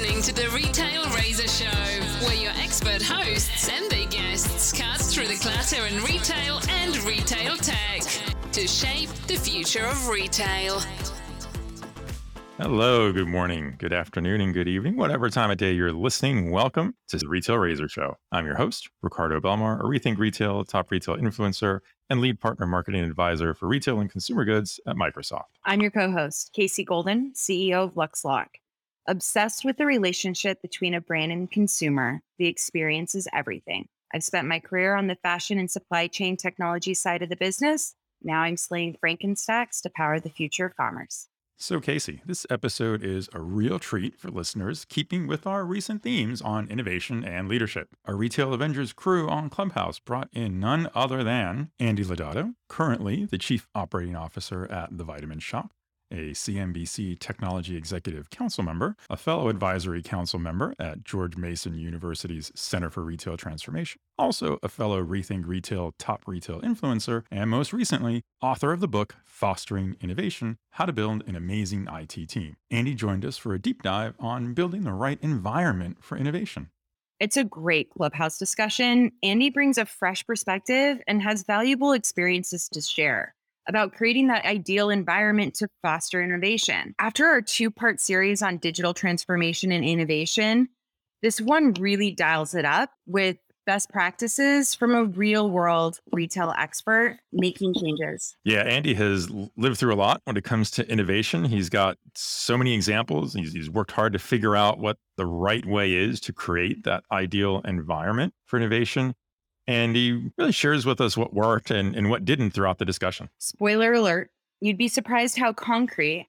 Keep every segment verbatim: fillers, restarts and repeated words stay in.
listening to The Retail Razor Show, where your expert hosts and their guests cut through the clutter in retail and retail tech to shape the future of retail. Hello, good morning, good afternoon, and good evening. Whatever time of day you're listening, welcome to The Retail Razor Show. I'm your host, Ricardo Belmar, a Rethink Retail, top retail influencer, and lead partner marketing advisor for retail and consumer goods at Microsoft. I'm your co-host, Casey Golden, C E O of LuxLock. Obsessed with the relationship between a brand and consumer, the experience is everything. I've spent my career on the fashion and supply chain technology side of the business. Now I'm slaying Frankenstacks to power the future of commerce. So Casey, this episode is a real treat for listeners, keeping with our recent themes on innovation and leadership. Our Retail Avengers crew on Clubhouse brought in none other than Andy Laudato, currently the Chief Operating Officer at The Vitamin Shoppe, a C N B C Technology Executive Council member, a fellow advisory council member at George Mason University's Center for Retail Transformation, also a fellow Rethink Retail top retail influencer, and most recently, author of the book, Fostering Innovation, How to Build an Amazing I T Team. Andy joined us for a deep dive on building the right environment for innovation. It's a great Clubhouse discussion. Andy brings a fresh perspective and has valuable experiences to share about creating that ideal environment to foster innovation. After our two-part series on digital transformation and innovation, this one really dials it up with best practices from a real-world retail expert making changes. Yeah, Andy has lived through a lot when it comes to innovation. He's got so many examples. He's, he's worked hard to figure out what the right way is to create that ideal environment for innovation. And he really shares with us what worked and, and what didn't throughout the discussion. Spoiler alert, you'd be surprised how concrete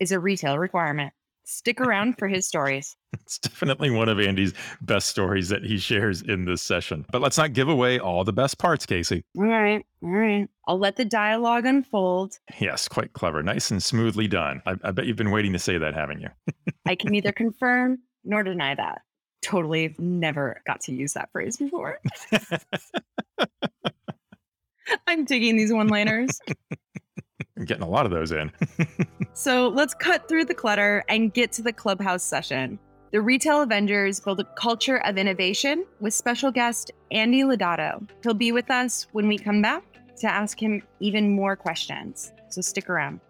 is a retail requirement. Stick around for his stories. It's definitely one of Andy's best stories that he shares in this session. But let's not give away all the best parts, Casey. All right. All right. I'll let the dialogue unfold. Yes, quite clever. Nice and smoothly done. I, I bet you've been waiting to say that, haven't you? I can neither confirm nor deny that. Totally never got to use that phrase before. I'm digging these one-liners. I'm getting a lot of those in. So let's cut through the clutter and get to the Clubhouse session. The Retail Avengers build a culture of innovation with special guest Andy Laudato. He'll be with us when we come back to ask him even more questions. So stick around.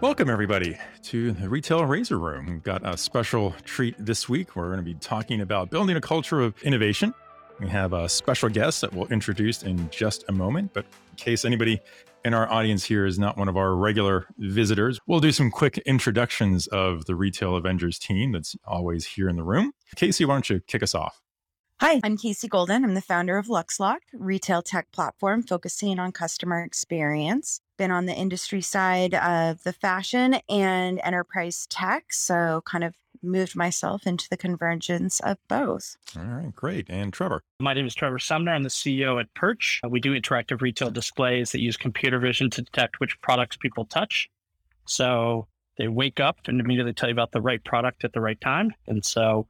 Welcome, everybody, to the Retail Razor Room. We've got a special treat this week. We're going to be talking about building a culture of innovation. We have a special guest that we'll introduce in just a moment. But in case anybody in our audience here is not one of our regular visitors, we'll do some quick introductions of the Retail Avengers team that's always here in the room. Casey, why don't you kick us off? Hi, I'm Casey Golden. I'm the founder of LuxLock, retail tech platform focusing on customer experience. Been on the industry side of the fashion and enterprise tech, so kind of moved myself into the convergence of both. All right, great. And Trevor? My name is Trevor Sumner. I'm the C E O at Perch. We do interactive retail displays that use computer vision to detect which products people touch. So they wake up and immediately tell you about the right product at the right time. And so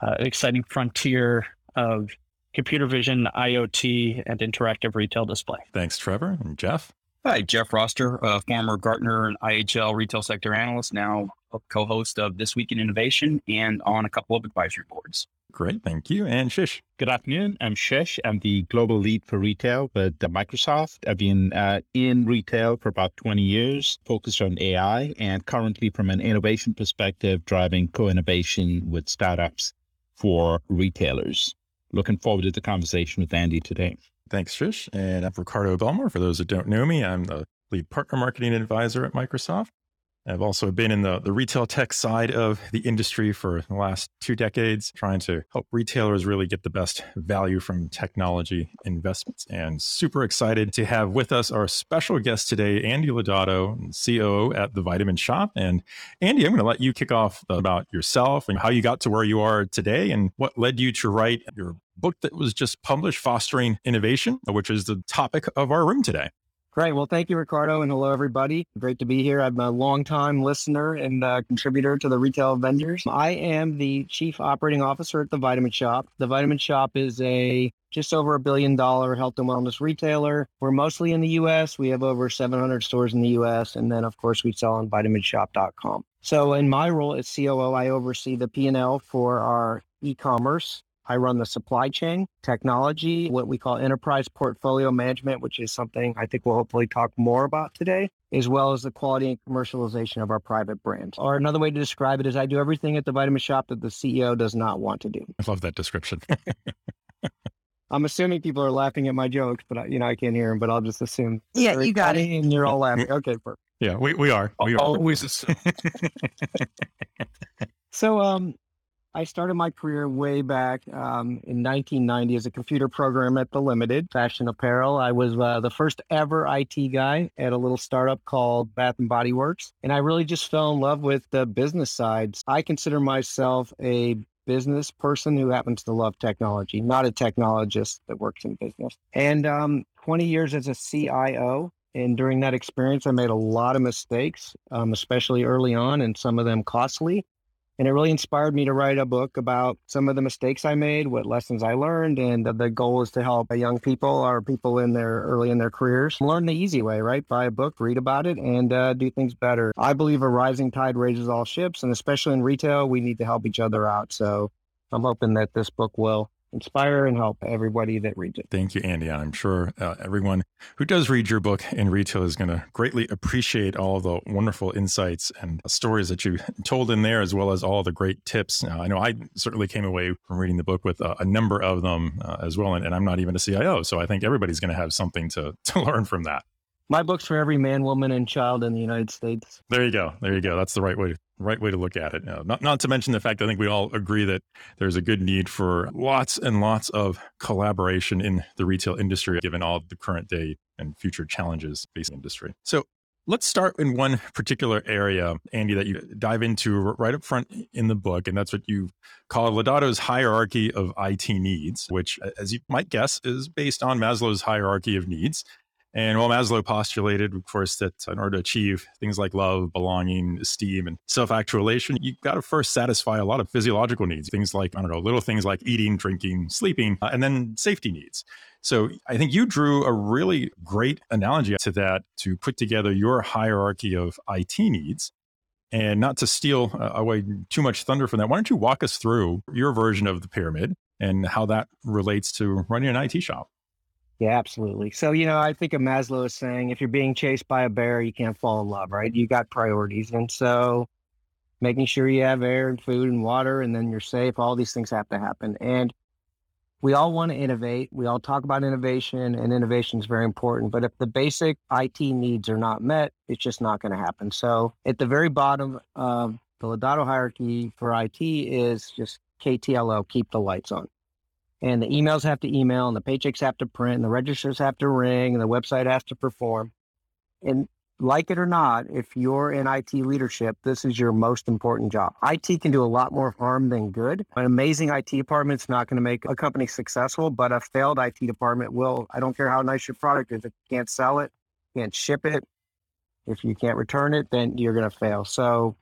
uh, an exciting frontier of computer vision, I O T, and interactive retail display. Thanks, Trevor. And Jeff? Hi, Jeff Roster, a former Gartner and I H L retail sector analyst, now a co-host of This Week in Innovation and on a couple of advisory boards. Great, thank you. And Shish. Good afternoon. I'm Shish. I'm the global lead for retail with Microsoft. I've been uh, in retail for about twenty years, focused on A I, and currently from an innovation perspective, driving co-innovation with startups for retailers. Looking forward to the conversation with Andy today. Thanks, Trish. And I'm Ricardo Belmar. For those that don't know me, I'm the lead partner marketing advisor at Microsoft. I've also been in the, the retail tech side of the industry for the last two decades, trying to help retailers really get the best value from technology investments. And super excited to have with us our special guest today, Andy Laudato, C O O at The Vitamin Shoppe. And Andy, I'm going to let you kick off about yourself and how you got to where you are today and what led you to write your book that was just published, Fostering Innovation, which is the topic of our room today. Great. Well, thank you, Ricardo. And hello, everybody. Great to be here. I'm a longtime listener and uh, contributor to the Retail Avengers. I am the Chief Operating Officer at The Vitamin Shoppe. The Vitamin Shoppe is a just over a billion dollar health and wellness retailer. We're mostly in the U S. We have over seven hundred stores in the U S. And then, of course, we sell on vitamin shoppe dot com. So in my role as C O O, I oversee the P and L for our e-commerce. I run the supply chain, technology, what we call enterprise portfolio management, which is something I think we'll hopefully talk more about today, as well as the quality and commercialization of our private brands. Or another way to describe it is I do everything at The Vitamin Shoppe that the C E O does not want to do. I love that description. I'm assuming people are laughing at my jokes, but I, you know, I can't hear them, but I'll just assume. Yeah, you got it. And you're all laughing. Okay, perfect. Yeah, we, we are. We are. Always assume. So, um, I started my career way back um, in nineteen ninety as a computer programmer at The Limited, fashion apparel. I was uh, the first ever I T guy at a little startup called Bath and Body Works. And I really just fell in love with the business side. I consider myself a business person who happens to love technology, not a technologist that works in business. And um, twenty years as a C I O. And during that experience, I made a lot of mistakes, um, especially early on, and some of them costly. And it really inspired me to write a book about some of the mistakes I made, what lessons I learned. And the goal is to help young people or people in their early in their careers learn the easy way, right? Buy a book, read about it, and uh, do things better. I believe a rising tide raises all ships. And especially in retail, we need to help each other out. So I'm hoping that this book will inspire and help everybody that reads it. Thank you, Andy. I'm sure uh, everyone who does read your book in retail is going to greatly appreciate all of the wonderful insights and stories that you told in there, as well as all the great tips. Uh, I know I certainly came away from reading the book with uh, a number of them uh, as well, and, and I'm not even a C I O, so I think everybody's going to have something to, to learn from that. My book's for every man, woman, and child in the United States. There you go. There you go. That's the right way to right way to look at it. Uh, not, not to mention the fact, I think we all agree that there's a good need for lots and lots of collaboration in the retail industry, given all the current day and future challenges facing the industry. So let's start in one particular area, Andy, that you dive into right up front in the book. And that's what you call Laudato's hierarchy of I T needs, which, as you might guess, is based on Maslow's hierarchy of needs. And while Maslow postulated, of course, that in order to achieve things like love, belonging, esteem, and self-actualization, you've got to first satisfy a lot of physiological needs, things like, I don't know, little things like eating, drinking, sleeping, uh, and then safety needs. So I think you drew a really great analogy to that to put together your hierarchy of I T needs. And not to steal away too much thunder from that, why don't you walk us through your version of the pyramid and how that relates to running an I T shop? Yeah, absolutely. So, you know, I think of Maslow as saying, if you're being chased by a bear, you can't fall in love, right? You got priorities. And so making sure you have air and food and water, and then you're safe, all these things have to happen. And we all want to innovate. We all talk about innovation, and innovation is very important. But if the basic I T needs are not met, it's just not going to happen. So at the very bottom of the Laudato hierarchy for I T is just K T L O, keep the lights on. And the emails have to email, and the paychecks have to print, and the registers have to ring, and the website has to perform. And like it or not, if you're in I T leadership, this is your most important job. I T can do a lot more harm than good. An amazing I T department's not going to make a company successful, but a failed I T department will. I don't care how nice your product is. If you can't sell it, can't ship it, if you can't return it, then you're going to fail. So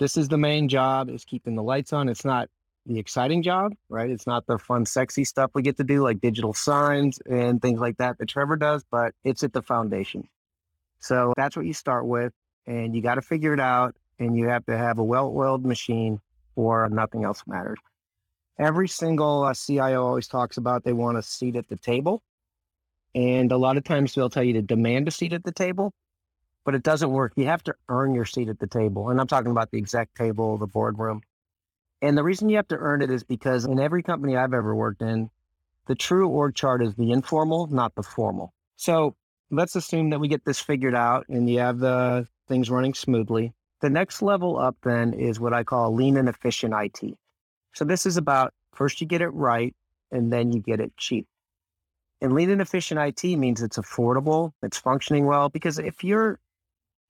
this is the main job, is keeping the lights on. It's not the exciting job, right? It's not the fun, sexy stuff we get to do like digital signs and things like that that Trevor does, but it's at the foundation. So that's what you start with, and you got to figure it out, and you have to have a well-oiled machine or nothing else matters. Every single uh, C I O always talks about they want a seat at the table. And a lot of times they'll tell you to demand a seat at the table, but it doesn't work. You have to earn your seat at the table. And I'm talking about the exec table, the boardroom. And the reason you have to earn it is because in every company I've ever worked in, the true org chart is the informal, not the formal. So let's assume that we get this figured out and you have the things running smoothly. The next level up then is what I call lean and efficient I T. So this is about first you get it right, and then you get it cheap. And lean and efficient I T means it's affordable, it's functioning well, because if you're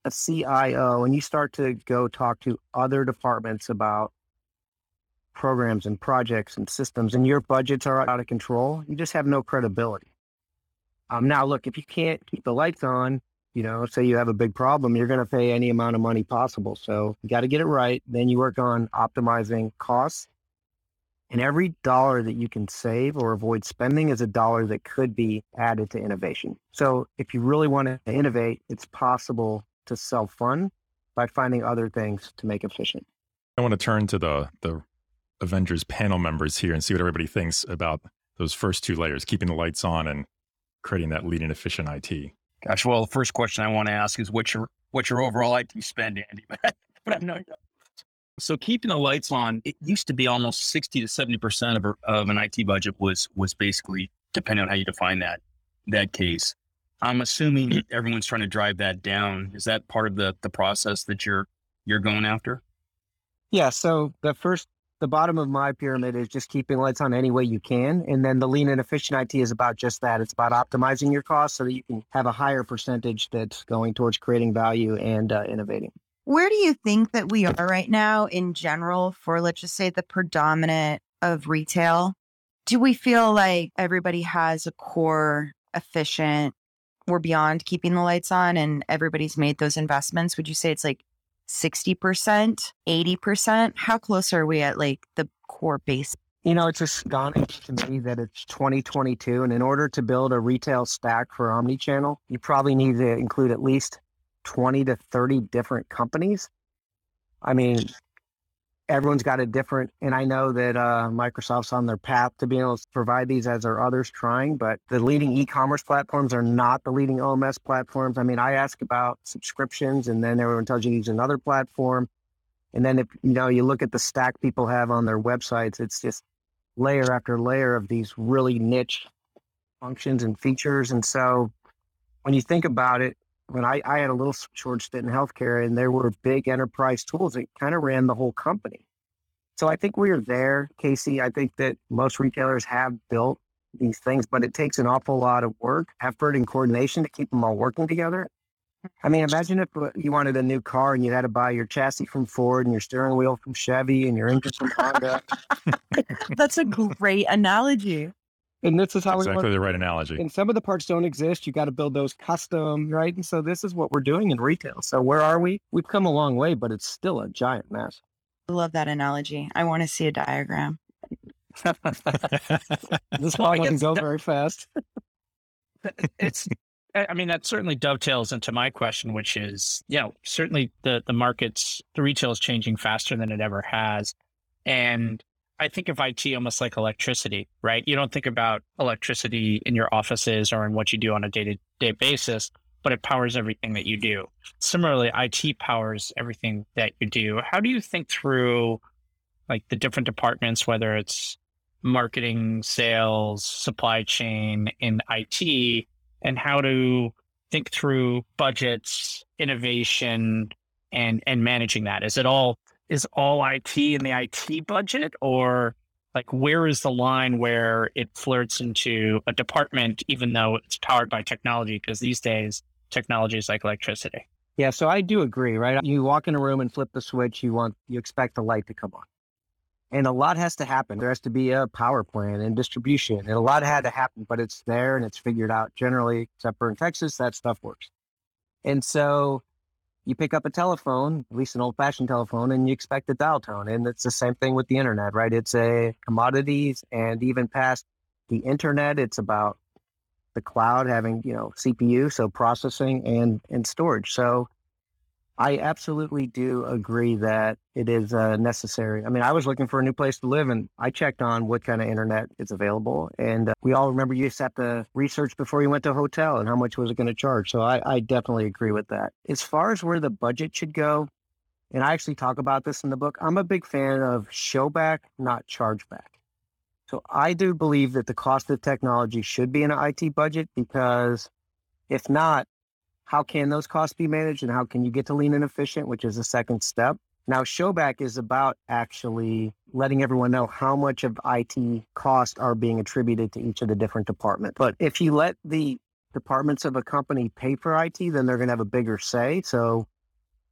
a C I O and you start to go talk to other departments about programs and projects and systems, and your budgets are out of control, you just have no credibility. Um, now, look, if you can't keep the lights on, you know, say you have a big problem, you're going to pay any amount of money possible. So you got to get it right. Then you work on optimizing costs. And every dollar that you can save or avoid spending is a dollar that could be added to innovation. So if you really want to innovate, it's possible to self-fund by finding other things to make efficient. I want to turn to the, the Avengers panel members here and see what everybody thinks about those first two layers, keeping the lights on and creating that lean and efficient I T. Gosh, well, the first question I want to ask is what's your what's your overall I T spend, Andy? But I know. So keeping the lights on, it used to be almost sixty to seventy percent of, of an I T budget was was basically, depending on how you define that, that case. I'm assuming everyone's trying to drive that down. Is that part of the the process that you're you're going after? Yeah. So the first, the bottom of my pyramid is just keeping lights on any way you can. And then the lean and efficient I T is about just that. It's about optimizing your costs so that you can have a higher percentage that's going towards creating value and uh, innovating. Where do you think that we are right now in general for, let's just say, the predominant of retail? Do we feel like everybody has a core efficient, we're beyond keeping the lights on and everybody's made those investments? Would you say it's like sixty percent, eighty percent? How close are we at like the core base? You know, it's astonishing to me that it's twenty twenty-two. And in order to build a retail stack for omnichannel, you probably need to include at least twenty to thirty different companies. I mean, everyone's got a different, and I know that uh, Microsoft's on their path to being able to provide these as are others trying, but the leading e-commerce platforms are not the leading O M S platforms. I mean, I ask about subscriptions and then everyone tells you to use another platform. And then if, you know, you look at the stack people have on their websites, it's just layer after layer of these really niche functions and features. And so when you think about it, when I, I had a little short stint in healthcare and there were big enterprise tools that kind of ran the whole company. So I think we are there, Casey. I think that most retailers have built these things, but it takes an awful lot of work, effort, and coordination to keep them all working together. I mean, imagine if you wanted a new car and you had to buy your chassis from Ford and your steering wheel from Chevy and your engine from Honda. That's a great analogy. And this is how exactly we exactly the right analogy. And some of the parts don't exist. You got to build those custom, right? And so this is what we're doing in retail. So where are we? We've come a long way, but it's still a giant mess. I love that analogy. I want to see a diagram. This one can go very fast. It's, I mean, that certainly dovetails into my question, which is, you know, certainly the the markets, the retail is changing faster than it ever has, and I think of I T almost like electricity, right? You don't think about electricity in your offices or in what you do on a day-to-day basis, but it powers everything that you do. Similarly, I T powers everything that you do. How do you think through like the different departments, whether it's marketing, sales, supply chain, and I T, and how to think through budgets, innovation, and and managing that? Is it all Is all I T in the I T budget, or like where is the line where it flirts into a department, even though it's powered by technology? Because these days technology is like electricity. Yeah. So I do agree, right? You walk in a room and flip the switch, you want, you expect the light to come on. And a lot has to happen. There has to be a power plant and distribution, and a lot had to happen, but it's there and it's figured out generally, except for in Texas, that stuff works. And so you pick up a telephone, at least an old fashioned telephone, and you expect a dial tone. And it's the same thing with the internet, right? It's a commodities, and even past the internet, it's about the cloud having, you know, C P U, so processing and, and storage. So I absolutely do agree that it is uh, necessary. I mean, I was looking for a new place to live and I checked on what kind of internet is available. And uh, we all remember you just have to research before you went to a hotel and how much was it going to charge. So I, I definitely agree with that. As far as where the budget should go, and I actually talk about this in the book, I'm a big fan of showback, not chargeback. So I do believe that the cost of technology should be in an I T budget, because if not, how can those costs be managed and how can you get to lean and efficient, which is the second step. Now, showback is about actually letting everyone know how much of I T costs are being attributed to each of the different departments. But if you let the departments of a company pay for I T, then they're going to have a bigger say. So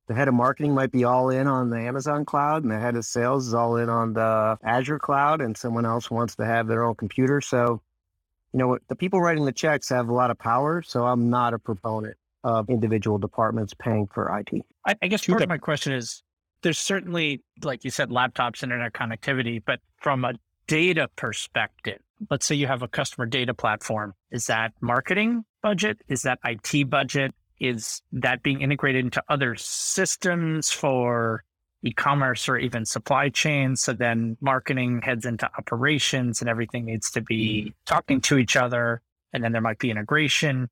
the head of marketing might be all in on the Amazon cloud and the head of sales is all in on the Azure cloud, and someone else wants to have their own computer. So you know, the people writing the checks have a lot of power. So I'm not a proponent of individual departments paying for I T. I, I guess part of my question is, there's certainly, like you said, laptops, internet connectivity, but from a data perspective, let's say you have a customer data platform. Is that marketing budget? Is that I T budget? Is that being integrated into other systems for e-commerce or even supply chain? So then marketing heads into operations and everything needs to be talking to each other. And then there might be integration.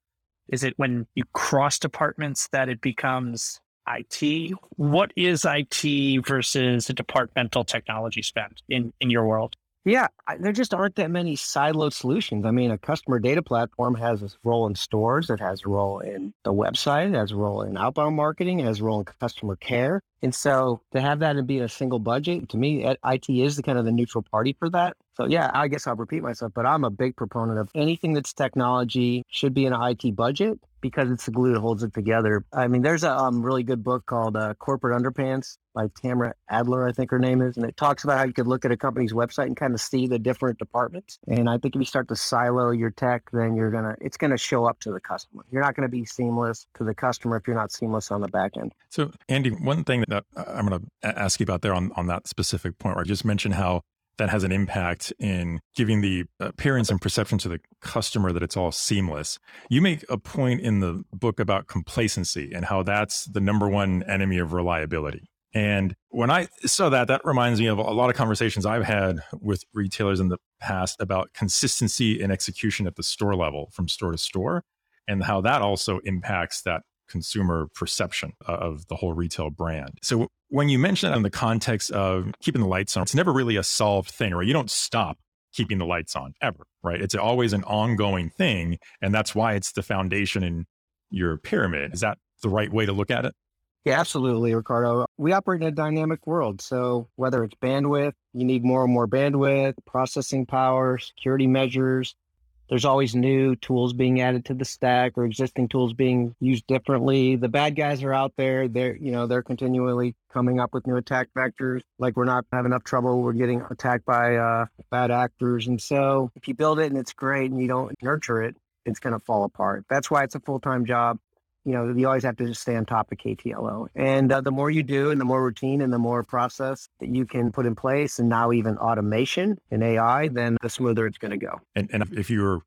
Is it when you cross departments that it becomes I T? What is I T versus a departmental technology spend in, in your world? Yeah, there just aren't that many siloed solutions. I mean, a customer data platform has a role in stores. It has a role in the website. It has a role in outbound marketing. It has a role in customer care. And so to have that and be in a single budget, to me, I T is the kind of the neutral party for that. So yeah, I guess I'll repeat myself, but I'm a big proponent of anything that's technology should be in an I T budget because it's the glue that holds it together. I mean, there's a um, really good book called uh, Corporate Underpants by Tamara Adler, I think her name is. And it talks about how you could look at a company's website and kind of see the different departments. And I think if you start to silo your tech, then you're going to, it's going to show up to the customer. You're not going to be seamless to the customer if you're not seamless on the back end. So Andy, one thing that I'm going to ask you about there on, on that specific point where I just mentioned how that has an impact in giving the appearance and perception to the customer that it's all seamless. You make a point in the book about complacency and how that's the number one enemy of reliability. And when I saw that, that reminds me of a lot of conversations I've had with retailers in the past about consistency and execution at the store level from store to store and how that also impacts that consumer perception of the whole retail brand. So when you mention that in the context of keeping the lights on, it's never really a solved thing, right? You don't stop keeping the lights on ever, right? It's always an ongoing thing. And that's why it's the foundation in your pyramid. Is that the right way to look at it? Yeah, absolutely, Ricardo. We operate in a dynamic world. So whether it's bandwidth, you need more and more bandwidth, processing power, security measures, there's always new tools being added to the stack or existing tools being used differently. The bad guys are out there. They're, you know, they're continually coming up with new attack vectors. Like we're not having enough trouble. We're getting attacked by uh, bad actors. And so if you build it and it's great and you don't nurture it, it's going to fall apart. That's why it's a full-time job. You know, you always have to just stay on top of K T L O. And uh, the more you do and the more routine and the more process that you can put in place and now even automation and A I, then the smoother it's going to go. And, and if you're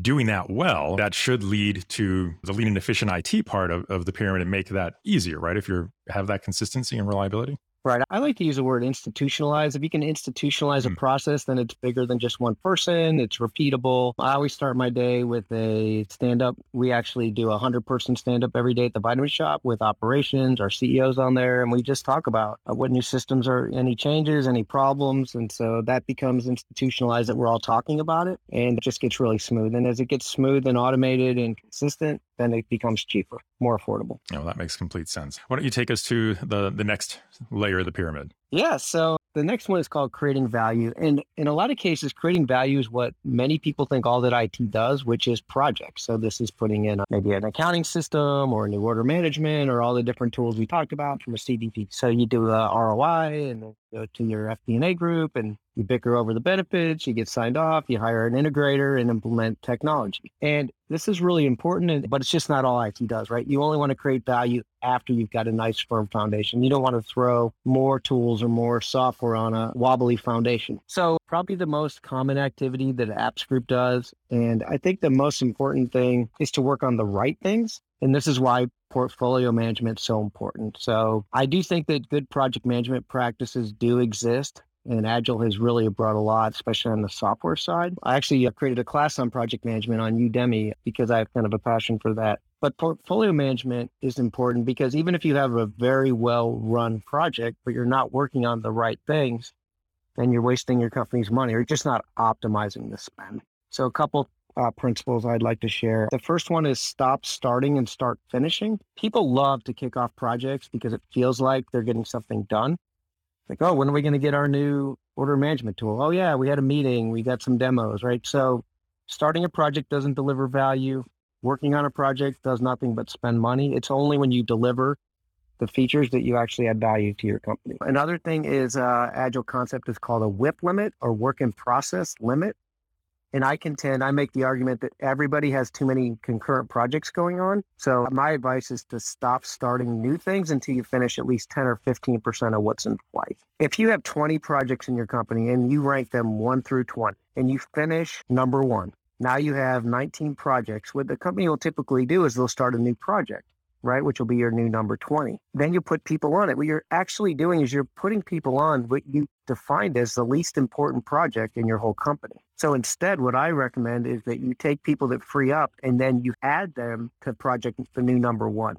doing that well, that should lead to the lean and efficient I T part of, of the pyramid and make that easier, right? If you have that consistency and reliability. Right. I like to use the word institutionalize. If you can institutionalize a process, then it's bigger than just one person. It's repeatable. I always start my day with a stand-up. We actually do a hundred-person stand-up every day at the Vitamin Shoppe with operations, our C E Os on there, and we just talk about what new systems are, any changes, any problems. And so that becomes institutionalized that we're all talking about it, and it just gets really smooth. And as it gets smooth and automated and consistent, then it becomes cheaper, more affordable. Oh, that makes complete sense. Why don't you take us to the, the next layer of the pyramid? Yeah. So the next one is called creating value. And in a lot of cases, creating value is what many people think all that I T does, which is projects. So this is putting in maybe an accounting system or new order management or all the different tools we talked about from a C D P. So you do a R O I and go to your F P and A group and you bicker over the benefits, you get signed off, you hire an integrator and implement technology. And this is really important, but it's just not all I T does, right? You only want to create value after you've got a nice firm foundation. You don't want to throw more tools or more software on a wobbly foundation. So probably the most common activity that an apps group does, and I think the most important thing is to work on the right things. And this is why portfolio management is so important. So I do think that good project management practices do exist. And Agile has really brought a lot, especially on the software side. I actually created a class on project management on Udemy because I have kind of a passion for that. But portfolio management is important because even if you have a very well-run project, but you're not working on the right things, then you're wasting your company's money or you're just not optimizing the spend. So a couple uh, principles I'd like to share. The first one is stop starting and start finishing. People love to kick off projects because it feels like they're getting something done. Like, oh, when are we going to get our new order management tool? Oh, yeah, we had a meeting. We got some demos, right? So starting a project doesn't deliver value. Working on a project does nothing but spend money. It's only when you deliver the features that you actually add value to your company. Another thing is uh, Agile concept is called a W I P limit or work in process limit. And I contend, I make the argument that everybody has too many concurrent projects going on. So my advice is to stop starting new things until you finish at least ten or fifteen percent of what's in flight. If you have twenty projects in your company and you rank them one through twenty and you finish number one, now you have nineteen projects. What the company will typically do is they'll start a new project, right? Which will be your new number twenty. Then you put people on it. What you're actually doing is you're putting people on what you defined as the least important project in your whole company. So instead, what I recommend is that you take people that free up and then you add them to project the new number one.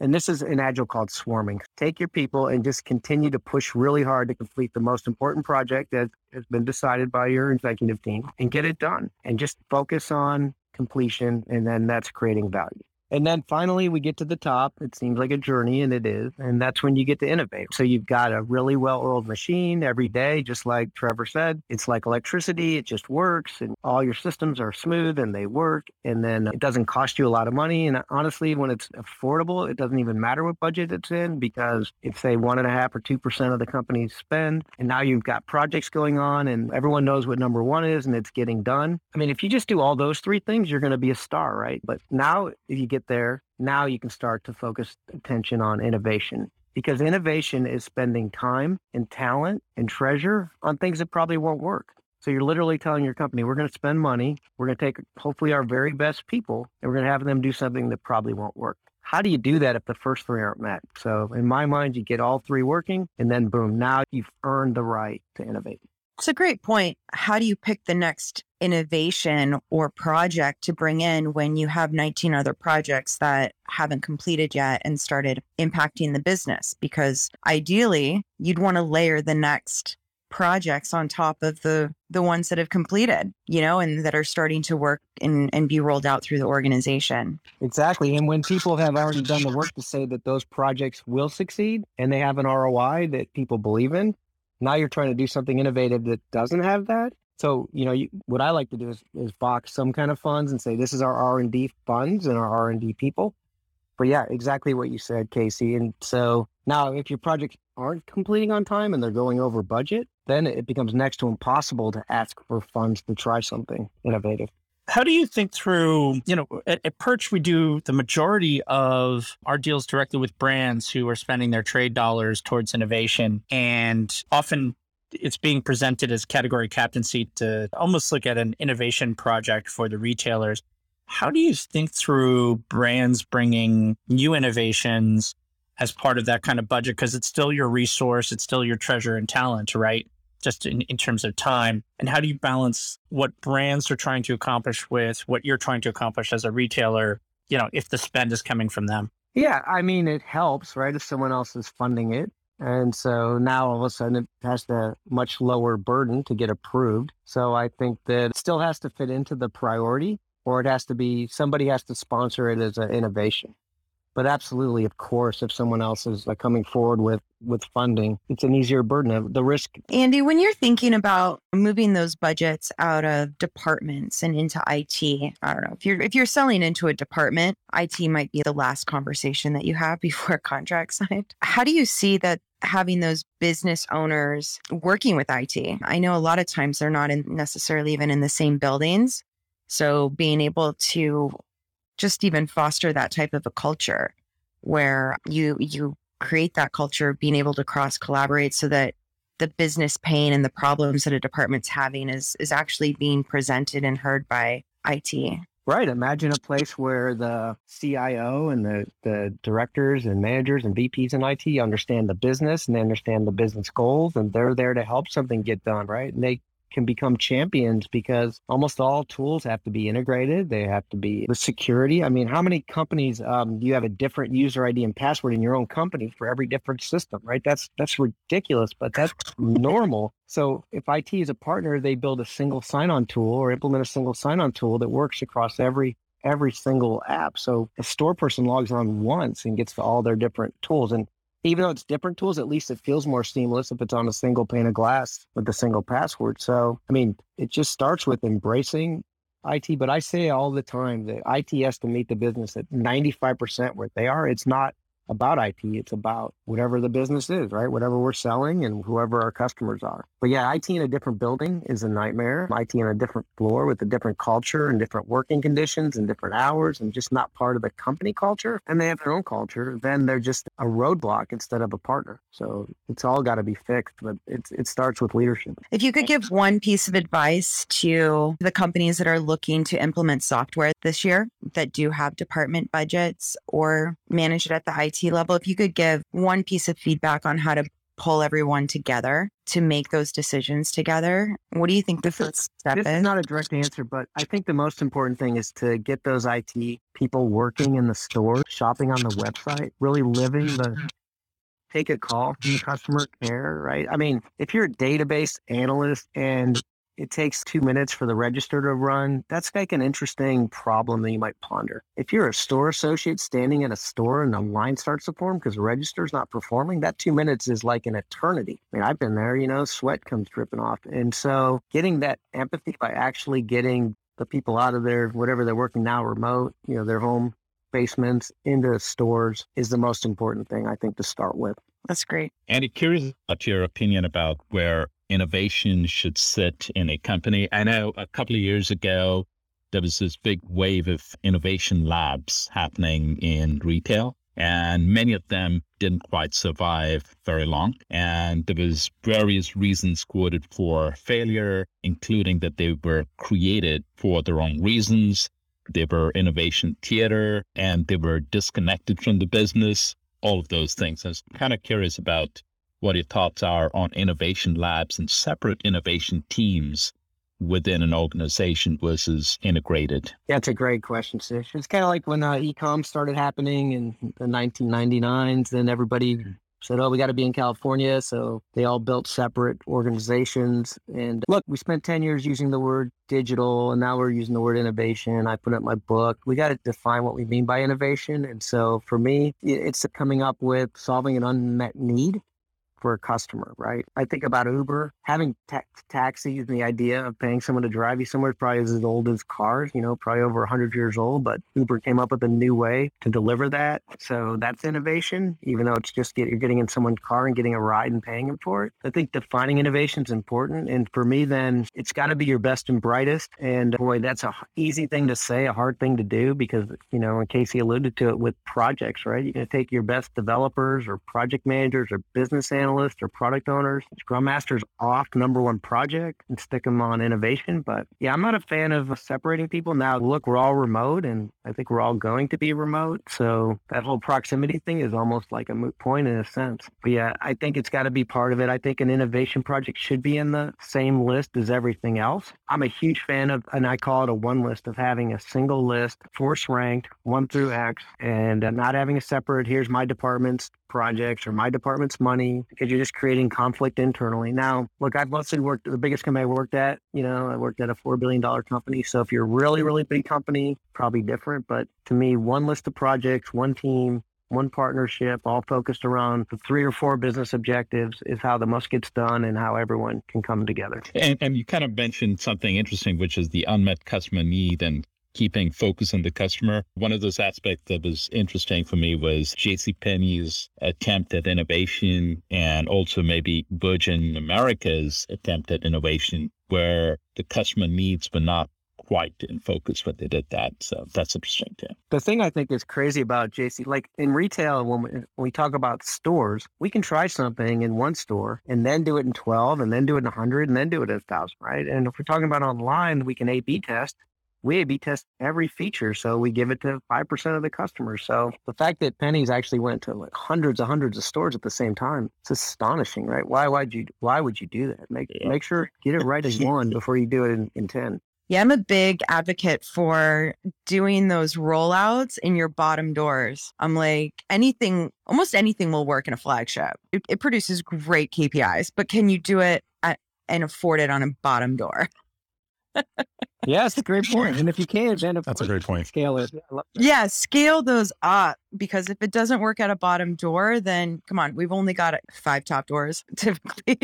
And this is in Agile called swarming. Take your people and just continue to push really hard to complete the most important project that has been decided by your executive team and get it done. And just focus on completion, and then that's creating value. And then finally, we get to the top. It seems like a journey, and it is. And that's when you get to innovate. So you've got a really well-oiled machine every day, just like Trevor said. It's like electricity. It just works, and all your systems are smooth, and they work. And then it doesn't cost you a lot of money. And honestly, when it's affordable, it doesn't even matter what budget it's in, because it's, say, one and a half or two percent of the company's spend. And now you've got projects going on, and everyone knows what number one is, and it's getting done. I mean, if you just do all those three things, you're going to be a star, right? But now, if you get there, now you can start to focus attention on innovation, because innovation is spending time and talent and treasure on things that probably won't work. So you're literally telling your company, we're going to spend money, we're going to take hopefully our very best people, and we're going to have them do something that probably won't work. How do you do that if the first three aren't met? So in my mind, you get all three working, and then boom, now you've earned the right to innovate. It's a great point. How do you pick the next innovation or project to bring in when you have nineteen other projects that haven't completed yet and started impacting the business? Because ideally, you'd want to layer the next projects on top of the the ones that have completed, you know, and that are starting to work and, and be rolled out through the organization. Exactly. And when people have already done the work to say that those projects will succeed and they have an R O I that people believe in, now you're trying to do something innovative that doesn't have that. So, you know, you, what I like to do is, is box some kind of funds and say, this is our R and D funds and our R and D people. But yeah, exactly what you said, Casey. And so now if your projects aren't completing on time and they're going over budget, then it becomes next to impossible to ask for funds to try something innovative. How do you think through, you know, at, at Perch, we do the majority of our deals directly with brands who are spending their trade dollars towards innovation. And often it's being presented as category captaincy to almost look at an innovation project for the retailers. How do you think through brands bringing new innovations as part of that kind of budget? Because it's still your resource, it's still your treasure and talent, right? Just in, in terms of time. And how do you balance what brands are trying to accomplish with what you're trying to accomplish as a retailer, you know, if the spend is coming from them? Yeah, I mean, it helps, right? If someone else is funding it. And so now all of a sudden it has the much lower burden to get approved. So I think that it still has to fit into the priority, or it has to be, somebody has to sponsor it as an innovation. But absolutely, of course, if someone else is like coming forward with, with funding, it's an easier burden, the risk. Andy, when you're thinking about moving those budgets out of departments and into I T, I don't know, if you're if you're selling into a department, I T might be the last conversation that you have before a contract's signed. How do you see that having those business owners working with I T? I know a lot of times they're not in necessarily even in the same buildings. So being able to just even foster that type of a culture where you you create that culture of being able to cross collaborate so that the business pain and the problems that a department's having is is actually being presented and heard by I T. Right. Imagine a place where the C I O and the, the directors and managers and V Ps in I T understand the business and they understand the business goals, and they're there to help something get done, right? And they can become champions because almost all tools have to be integrated. They have to be with security. I mean, how many companies um, you have a different user I D and password in your own company for every different system, right? That's that's ridiculous, but that's normal. So if I T is a partner, they build a single sign-on tool or implement a single sign-on tool that works across every every single app. So a store person logs on once and gets to all their different tools. And even though it's different tools, at least it feels more seamless if it's on a single pane of glass with a single password. So, I mean, it just starts with embracing I T. But I say all the time that I T has to meet the business at ninety-five percent where they are. It's not about I T. It's about whatever the business is, right? Whatever we're selling and whoever our customers are. But yeah, I T in a different building is a nightmare. I T on a different floor with a different culture and different working conditions and different hours and just not part of the company culture. And they have their own culture. Then they're just a roadblock instead of a partner. So it's all got to be fixed, but it's, it starts with leadership. If you could give one piece of advice to the companies that are looking to implement software this year that do have department budgets or manage it at the I T level, if you could give one piece of feedback on how to pull everyone together to make those decisions together, what do you think the first step is? This is not a direct answer, but I think the most important thing is to get those I T people working in the store, shopping on the website, really living the take a call from the customer care, right? I mean, if you're a database analyst and it takes two minutes for the register to run, that's like an interesting problem that you might ponder. If you're a store associate standing at a store and the line starts to form because the register's not performing, that two minutes is like an eternity. I mean, I've been there, you know, sweat comes dripping off. And so getting that empathy by actually getting the people out of their, whatever they're working now, remote, you know, their home basements into stores is the most important thing, I think, to start with. That's great. Andy, curious about your opinion about where innovation should sit in a company. I know a couple of years ago, there was this big wave of innovation labs happening in retail, and many of them didn't quite survive very long. And there was various reasons quoted for failure, including that they were created for the wrong reasons. They were innovation theater, and they were disconnected from the business, all of those things. I was kind of curious about what your thoughts are on innovation labs and separate innovation teams within an organization versus integrated. That's a great question, Shish. It's kind of like when uh, e-com started happening in the nineteen ninety-nines, then everybody said, oh, we got to be in California. So they all built separate organizations. And look, we spent ten years using the word digital, and now we're using the word innovation. I put up my book. We got to define what we mean by innovation. And so for me, it's coming up with solving an unmet need for a customer, right? I think about Uber, having ta- taxis, the idea of paying someone to drive you somewhere probably is as old as cars, you know, probably over one hundred years old, but Uber came up with a new way to deliver that. So that's innovation, even though it's just get, you're getting in someone's car and getting a ride and paying them for it. I think defining innovation is important. And for me, then it's got to be your best and brightest. And boy, that's an easy thing to say, a hard thing to do, because, you know, and Casey alluded to it with projects, right? You're going to take your best developers or project managers or business analysts or product owners, Scrum Masters off number one project and stick them on innovation. But yeah, I'm not a fan of separating people. Now, look, we're all remote and I think we're all going to be remote. So that whole proximity thing is almost like a moot point in a sense. But yeah, I think it's got to be part of it. I think an innovation project should be in the same list as everything else. I'm a huge fan of, and I call it a one list, of having a single list, force ranked, one through X, and not having a separate, here's my department's projects or my department's money, because you're just creating conflict internally. Now, look, I've mostly worked at the biggest company I worked at, you know, I worked at a four billion dollars company. So if you're a really, really big company, probably different. But to me, one list of projects, one team, one partnership, all focused around the three or four business objectives is how the most gets done and how everyone can come together. And, and you kind of mentioned something interesting, which is the unmet customer need and keeping focus on the customer. One of those aspects that was interesting for me was JCPenney's attempt at innovation, and also maybe Virgin America's attempt at innovation, where the customer needs were not quite in focus when they did that. So that's interesting too. The thing I think is crazy about J C, like in retail, when we, when we talk about stores, we can try something in one store and then do it in twelve and then do it in one hundred and then do it in one thousand, right? And if we're talking about online, we can A B test. We A B test every feature, so we give it to five percent of the customers. So the fact that Penny's actually went to like hundreds and hundreds of stores at the same time, it's astonishing, right? Why would you, why would you do that? Make yeah. make sure, get it right in one before you do it in, in ten. Yeah, I'm a big advocate for doing those rollouts in your bottom doors. I'm like, anything, almost anything will work in a flagship. It, it produces great K P Is, but can you do it at, and afford it on a bottom door? Yes, a great point. And if you can, then of that's course, a great point. Scale it. Yeah, scale those up, because if it doesn't work at a bottom door, then come on, we've only got five top doors typically.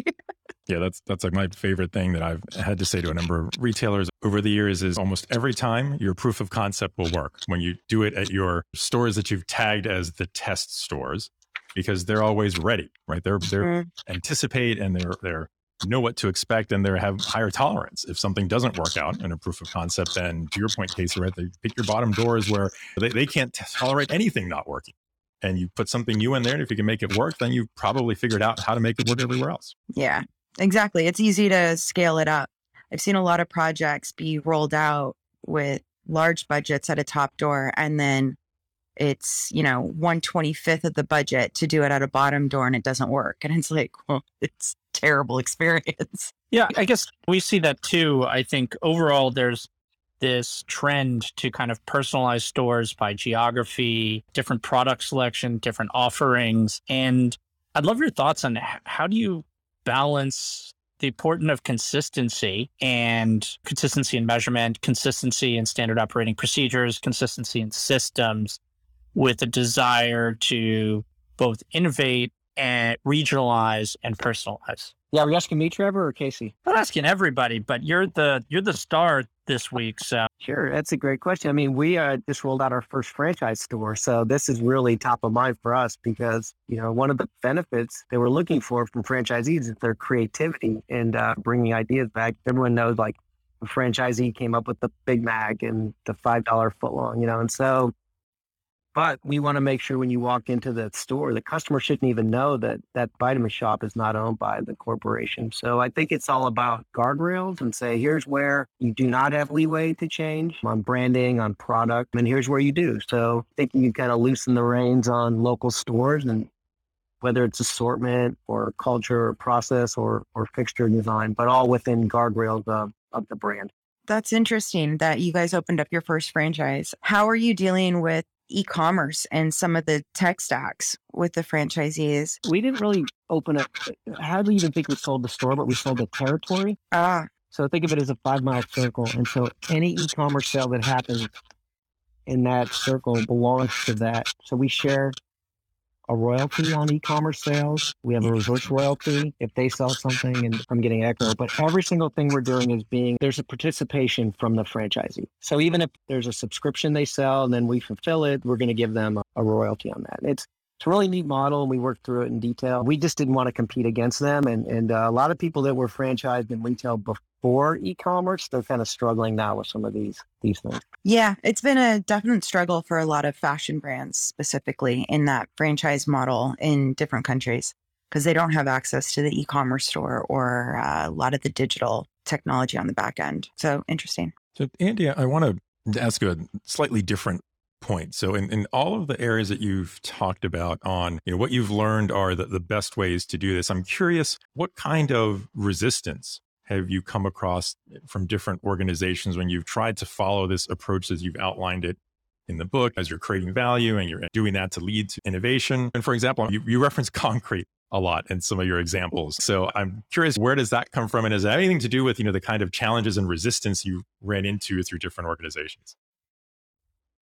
Yeah, that's that's like my favorite thing that I've had to say to a number of retailers over the years is almost every time your proof of concept will work when you do it at your stores that you've tagged as the test stores, because they're always ready, right? They're they're anticipate and they're they're know what to expect, and they have higher tolerance. If something doesn't work out in a proof of concept, then to your point, Casey, right, they pick your bottom doors where they, they can't tolerate anything not working. And you put something new in there, and if you can make it work, then you've probably figured out how to make it work everywhere else. Yeah, exactly. It's easy to scale it up. I've seen a lot of projects be rolled out with large budgets at a top door, and then it's, you know, one twenty-fifth of the budget to do it at a bottom door, and it doesn't work. And it's like, well, it's terrible experience. Yeah, I guess we see that too. I think overall, there's this trend to kind of personalize stores by geography, different product selection, different offerings. And I'd love your thoughts on how do you balance the importance of consistency and consistency in measurement, consistency in standard operating procedures, consistency in systems, with a desire to both innovate and regionalize and personalize. Yeah, are you asking me, Trevor, or Casey? I'm asking everybody, but you're the you're the star this week. So sure, that's a great question. I mean, we uh, just rolled out our first franchise store, so this is really top of mind for us because you know one of the benefits that we're looking for from franchisees is their creativity and uh, bringing ideas back. Everyone knows like the franchisee came up with the Big Mac and the five dollar footlong, you know, and so. But we want to make sure when you walk into the store, the customer shouldn't even know that that Vitamin Shoppe is not owned by the corporation. So I think it's all about guardrails and say, here's where you do not have leeway to change on branding, on product, and here's where you do. So I think you kind of loosen the reins on local stores, and whether it's assortment or culture or process or or fixture design, but all within guardrails of, of the brand. That's interesting that you guys opened up your first franchise. How are you dealing with e-commerce and some of the tech stacks with the franchisees? We didn't really open up. How do you even think we sold the store, but we sold the territory? Ah. So think of it as a five-mile circle. And so any e-commerce sale that happens in that circle belongs to that. So we share a royalty on e-commerce sales. We have a resource royalty if they sell something, and I'm getting echo, but every single thing we're doing is being, there's a participation from the franchisee. So even if there's a subscription they sell and then we fulfill it, we're going to give them a, a royalty on that. It's, it's a really neat model, and we worked through it in detail. We just didn't want to compete against them. And, and uh, a lot of people that were franchised in retail before e-commerce, they're kind of struggling now with some of these these things. Yeah, it's been a definite struggle for a lot of fashion brands, specifically in that franchise model in different countries, because they don't have access to the e-commerce store or uh, a lot of the digital technology on the back end. So interesting. So Andy, I want to ask you a slightly different point. So in, in all of the areas that you've talked about on, you know, what you've learned are the, the best ways to do this. I'm curious, what kind of resistance have you come across from different organizations when you've tried to follow this approach as you've outlined it in the book, as you're creating value and you're doing that to lead to innovation? And for example, you, you reference concrete a lot in some of your examples. So I'm curious, where does that come from? And does it have anything to do with, you know, the kind of challenges and resistance you ran into through different organizations?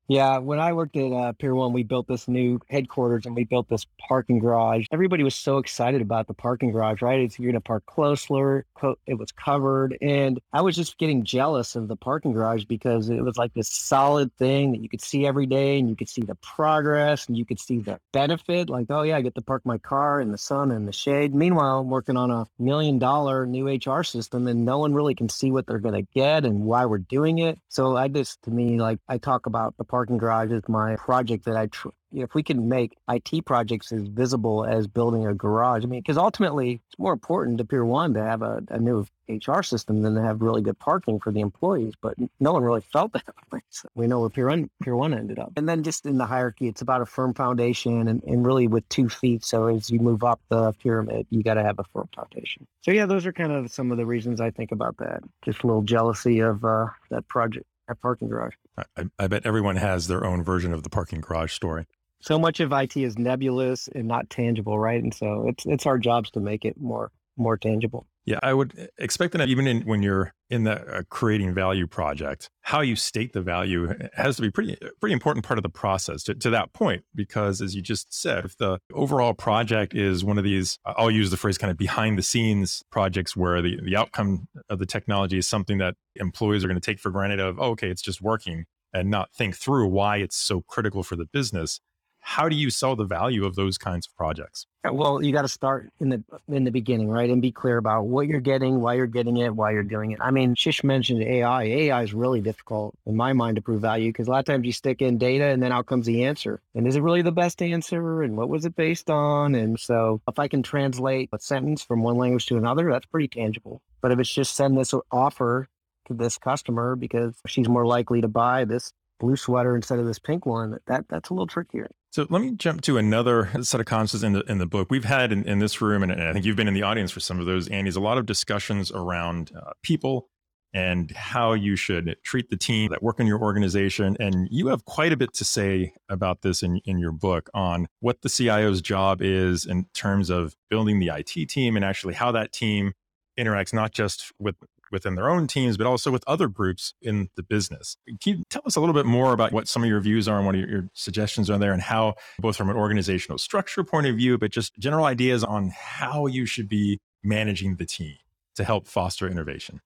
Yeah, when I worked at uh, Pier One, we built this new headquarters and we built this parking garage. Everybody was so excited about the parking garage, right? It's, you're going to park closer, co- it was covered. And I was just getting jealous of the parking garage because it was like this solid thing that you could see every day, and you could see the progress and you could see the benefit. Like, oh yeah, I get to park my car in the sun and the shade. Meanwhile, I'm working on a million dollar new H R system and no one really can see what they're going to get and why we're doing it. So I just, to me, like I talk about the parking garage is my project that I, tr- if we can make I T projects as visible as building a garage, I mean, because ultimately it's more important to Pier One to have a, a new H R system than to have really good parking for the employees, but no one really felt that way. So we know where Pier One, Pier One ended up. And then just in the hierarchy, it's about a firm foundation and, and really with two feet. So as you move up the pyramid, you got to have a firm foundation. So yeah, those are kind of some of the reasons I think about that. Just a little jealousy of uh, that project, that parking garage. I, I bet everyone has their own version of the parking garage story. So much of I T is nebulous and not tangible, right? And so it's it's our jobs to make it more more tangible. Yeah, I would expect that even in, when you're in the uh, creating value project, how you state the value has to be pretty pretty important part of the process to, to that point, because as you just said, if the overall project is one of these, I'll use the phrase kind of behind the scenes projects where the, the outcome of the technology is something that employees are going to take for granted of, oh, okay, it's just working, and not think through why it's so critical for the business. How do you sell the value of those kinds of projects? Well, you got to start in the in the beginning, right? And be clear about what you're getting, why you're getting it, why you're doing it. I mean, Shish mentioned A I. A I is really difficult in my mind to prove value, because a lot of times you stick in data and then out comes the answer. And is it really the best answer? And what was it based on? And so if I can translate a sentence from one language to another, that's pretty tangible. But if it's just send this offer to this customer because she's more likely to buy this blue sweater instead of this pink one, that that's a little trickier. So let me jump to another set of concepts in the in the book. We've had in, in this room, and, and I think you've been in the audience for some of those, Andy's, a lot of discussions around uh, people and how you should treat the team that work in your organization. And you have quite a bit to say about this in, in your book on what the C I O's job is in terms of building the I T team, and actually how that team interacts not just with within their own teams, but also with other groups in the business. Can you tell us a little bit more about what some of your views are and what your suggestions are there, and how, both from an organizational structure point of view, but just general ideas on how you should be managing the team to help foster innovation?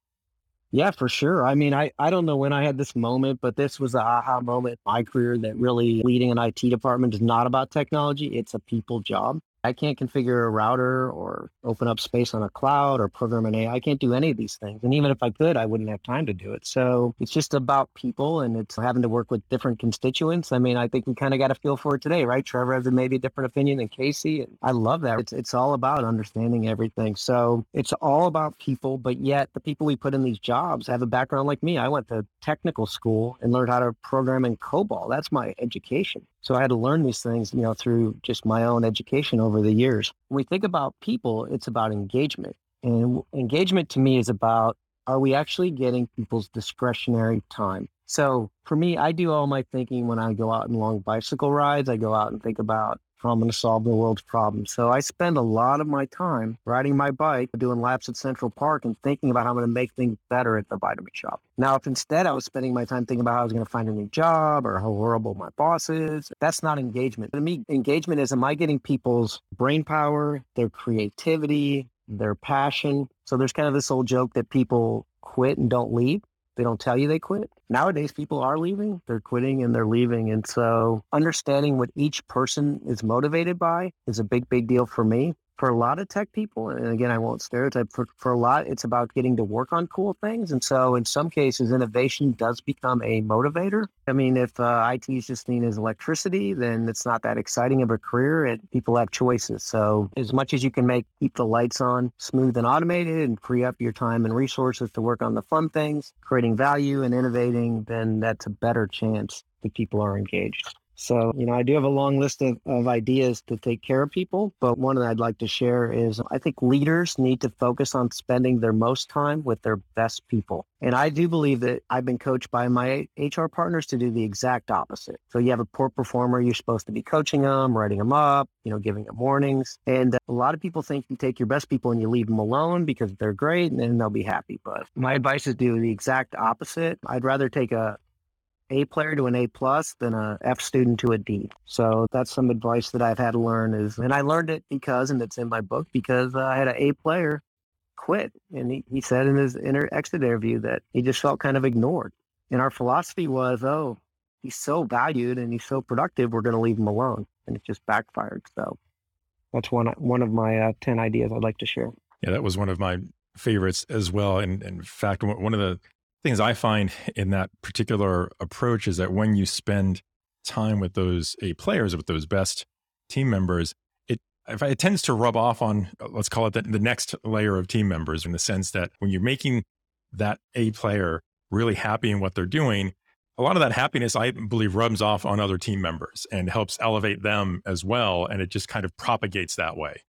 Yeah, for sure. I mean, I, I don't know when I had this moment, but this was the aha moment in my career that really leading an I T department is not about technology. It's a people job. I can't configure a router or open up space on a cloud or program an A I. I can't do any of these things. And even if I could, I wouldn't have time to do it. So it's just about people, and it's having to work with different constituents. I mean, I think we kind of got a feel for it today, right? Trevor has maybe a different opinion than Casey. And I love that. It's, it's all about understanding everything. So it's all about people, but yet the people we put in these jobs have a background like me. I went to technical school and learned how to program in COBOL. That's my education. So I had to learn these things, you know, through just my own education over the years. When we think about people, it's about engagement. And engagement to me is about, are we actually getting people's discretionary time? So for me, I do all my thinking when I go out on long bicycle rides. I go out and think about how I'm going to solve the world's problems. So I spend a lot of my time riding my bike, doing laps at Central Park, and thinking about how I'm going to make things better at the Vitamin Shoppe. Now, if instead I was spending my time thinking about how I was going to find a new job or how horrible my boss is, that's not engagement. To me, engagement is, am I getting people's brain power, their creativity, their passion? So there's kind of this old joke that people quit and don't leave. They don't tell you they quit. Nowadays, people are leaving, they're quitting and they're leaving. And so understanding what each person is motivated by is a big, big deal for me. For a lot of tech people, and again, I won't stereotype, for, for a lot, it's about getting to work on cool things. And so in some cases, innovation does become a motivator. I mean, if uh, I T is just seen as electricity, then it's not that exciting of a career, and people have choices. So as much as you can make, keep the lights on smooth and automated and free up your time and resources to work on the fun things, creating value and innovating, then that's a better chance that people are engaged. So, you know, I do have a long list of, of ideas to take care of people, but one that I'd like to share is I think leaders need to focus on spending their most time with their best people. And I do believe that I've been coached by my H R partners to do the exact opposite. So you have a poor performer, you're supposed to be coaching them, writing them up, you know, giving them warnings. And a lot of people think you take your best people and you leave them alone because they're great and then they'll be happy. But my advice is do the exact opposite. I'd rather take a A player to an A plus than a F student to a D. So that's some advice that I've had to learn is, and I learned it because, and it's in my book, because uh, I had an A player quit. And he, he said in his inter- exit interview that he just felt kind of ignored. And our philosophy was, oh, he's so valued and he's so productive, we're going to leave him alone. And it just backfired. So that's one, one of my uh, ten ideas I'd like to share. Yeah, that was one of my favorites as well. And, and in fact, one of the things I find in that particular approach is that when you spend time with those A players, with those best team members, it, if I, it tends to rub off on, let's call it the, the next layer of team members, in the sense that when you're making that A player really happy in what they're doing, a lot of that happiness, I believe, rubs off on other team members and helps elevate them as well. And it just kind of propagates that way.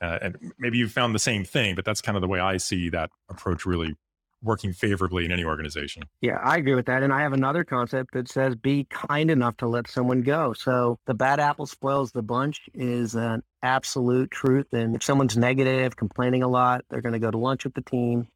Uh, and maybe you found the same thing, but that's kind of the way I see that approach really working favorably in any organization. Yeah, I agree with that. And I have another concept that says, be kind enough to let someone go. So the bad apple spoils the bunch is an absolute truth. And if someone's negative, complaining a lot, they're going to go to lunch with the team.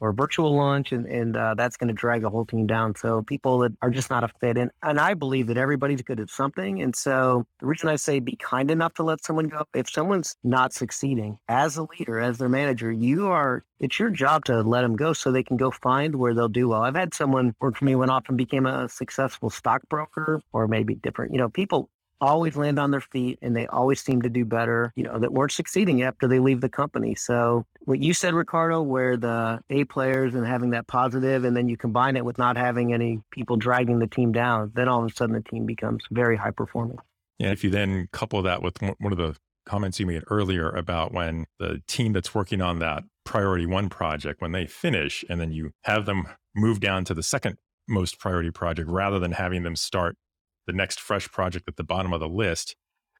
or virtual launch, and, and uh, that's going to drag the whole team down. So people that are just not a fit. And, and I believe that everybody's good at something. And so the reason I say be kind enough to let someone go, if someone's not succeeding as a leader, as their manager, you are, it's your job to let them go so they can go find where they'll do well. I've had someone work for me, went off and became a successful stockbroker, or maybe different, you know, people always land on their feet and they always seem to do better, you know, that weren't succeeding after they leave the company. So what you said, Ricardo, where the A players and having that positive, and then you combine it with not having any people dragging the team down, then all of a sudden the team becomes very high performing. And if you then couple that with one of the comments you made earlier about when the team that's working on that priority one project, when they finish and then you have them move down to the second most priority project rather than having them start the next fresh project at the bottom of the list,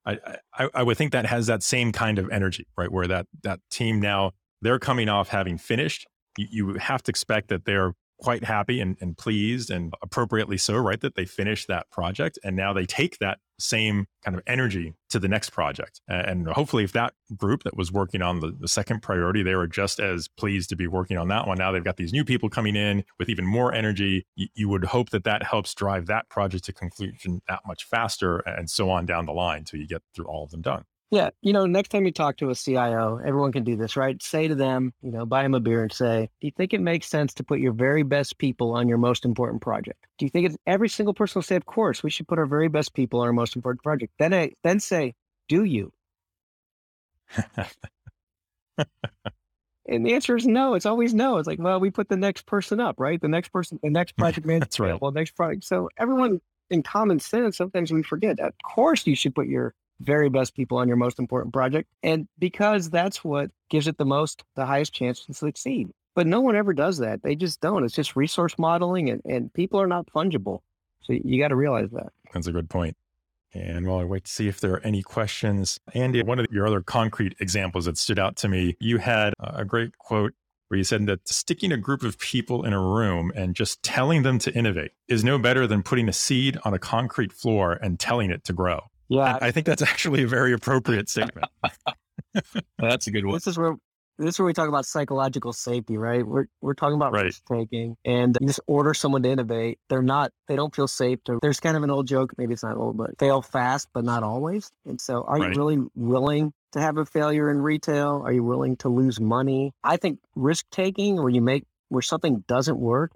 I, I I would think that has that same kind of energy, right? Where that that team now, they're coming off having finished. You, you have to expect that they're quite happy and, and pleased, and appropriately so, right? That they finished that project. And now they take that same kind of energy to the next project. And hopefully if that group that was working on the, the second priority, they were just as pleased to be working on that one. Now they've got these new people coming in with even more energy. You, you would hope that that helps drive that project to conclusion that much faster, and so on down the line till you get through all of them done. Yeah. You know, next time you talk to a C I O, everyone can do this, right? Say to them, you know, buy them a beer and say, do you think it makes sense to put your very best people on your most important project? Do you think it's every single person will say, of course, we should put our very best people on our most important project. Then I, then say, do you? And the answer is no. It's always no. It's like, well, we put the next person up, right? The next person, the next project manager. That's right. Well, next project. So everyone in common sense, sometimes we forget, of course you should put your very best people on your most important project. And because that's what gives it the most, the highest chance to succeed. But no one ever does that. They just don't. It's just resource modeling, and, and people are not fungible. So you got to realize that. That's a good point. And while I wait to see if there are any questions, Andy, one of your other concrete examples that stood out to me, you had a great quote where you said that sticking a group of people in a room and just telling them to innovate is no better than putting a seed on a concrete floor and telling it to grow. Yeah, I think that's actually a very appropriate statement. That's a good one. This is where this is where we talk about psychological safety, right? We're we're talking about risk taking, and you just order someone to innovate. They're not, they don't feel safe. To, there's kind of an old joke, maybe it's not old, but fail fast, but not always. And so, are right. you really willing to have a failure in retail? Are you willing to lose money? I think risk taking, where you make where something doesn't work,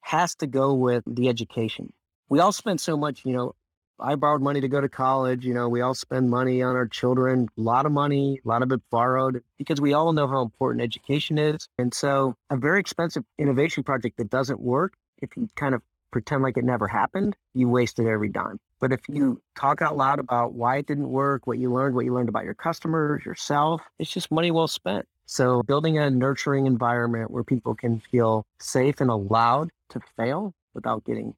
has to go with the education. We all spend so much, you know. I borrowed money to go to college. You know, we all spend money on our children, a lot of money, a lot of it borrowed, because we all know how important education is. And so a very expensive innovation project that doesn't work, if you kind of pretend like it never happened, you wasted every dime. But if you talk out loud about why it didn't work, what you learned, what you learned about your customers, yourself, it's just money well spent. So building a nurturing environment where people can feel safe and allowed to fail without getting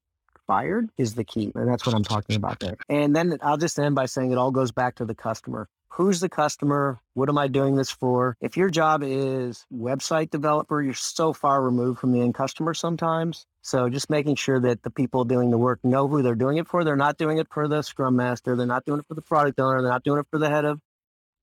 fired is the key. And that's what I'm talking about there. And then I'll just end by saying it all goes back to the customer. Who's the customer? What am I doing this for? If your job is website developer, you're so far removed from the end customer sometimes. So just making sure that the people doing the work know who they're doing it for. They're not doing it for the scrum master. They're not doing it for the product owner. They're not doing it for the head of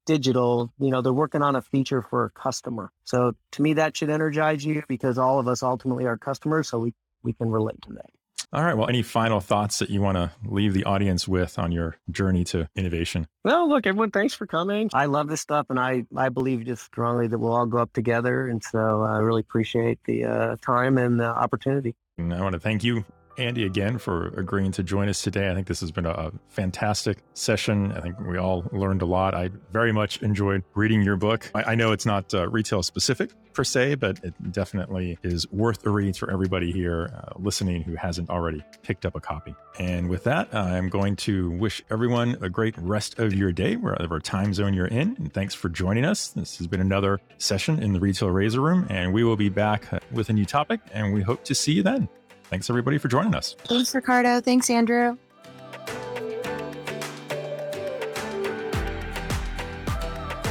digital. You know, they're working on a feature for a customer. So to me, that should energize you, because all of us ultimately are customers. So we, we can relate to that. All right. Well, any final thoughts that you want to leave the audience with on your journey to innovation? Well, look, everyone, thanks for coming. I love this stuff, and I, I believe just strongly that we'll all go up together. And so I really appreciate the uh, time and the opportunity. And I want to thank you, Andy, again, for agreeing to join us today. I think this has been a, a fantastic session. I think we all learned a lot. I very much enjoyed reading your book. I, I know it's not uh, retail specific per se, but it definitely is worth a read for everybody here uh, listening who hasn't already picked up a copy. And with that, I'm going to wish everyone a great rest of your day, wherever time zone you're in. And thanks for joining us. This has been another session in the Retail Razor Room, and we will be back with a new topic, and we hope to see you then. Thanks, everybody, for joining us. Thanks, Ricardo. Thanks, Andrew.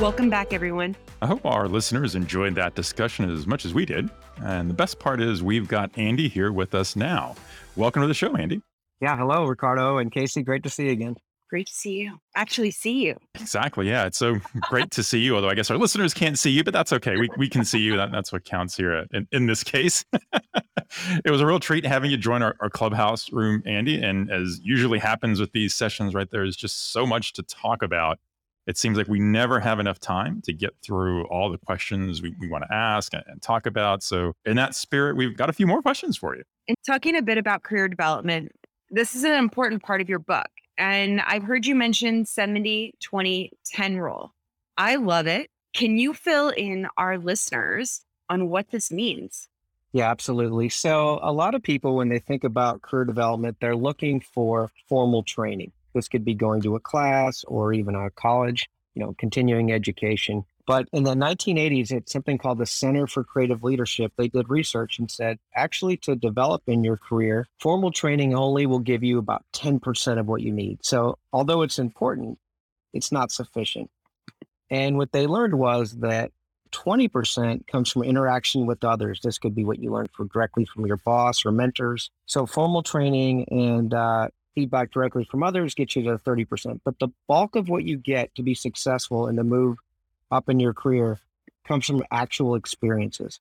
Welcome back, everyone. I hope our listeners enjoyed that discussion as much as we did. And the best part is we've got Andy here with us now. Welcome to the show, Andy. Yeah. Hello, Ricardo and Casey. Great to see you again. Great to see you. Actually see you. Exactly. Yeah. It's so great to see you. Although I guess our listeners can't see you, but that's okay. We we can see you. That, that's what counts here at, in, in this case. It was a real treat having you join our, our Clubhouse room, Andy. And as usually happens with these sessions, right, there is just so much to talk about. It seems like we never have enough time to get through all the questions we, we want to ask and, and talk about. So in that spirit, we've got a few more questions for you. And talking a bit about career development, this is an important part of your book. And I've heard you mention seventy, twenty, ten rule. I love it. Can you fill in our listeners on what this means? Yeah, absolutely. So a lot of people, when they think about career development, they're looking for formal training. This could be going to a class or even a college, you know, continuing education. But in the nineteen eighties, it's something called the Center for Creative Leadership. They did research and said, actually, to develop in your career, formal training only will give you about ten percent of what you need. So although it's important, it's not sufficient. And what they learned was that twenty percent comes from interaction with others. This could be what you learn from directly from your boss or mentors. So formal training and uh, feedback directly from others gets you to thirty percent. But the bulk of what you get to be successful in the move up in your career comes from actual experiences.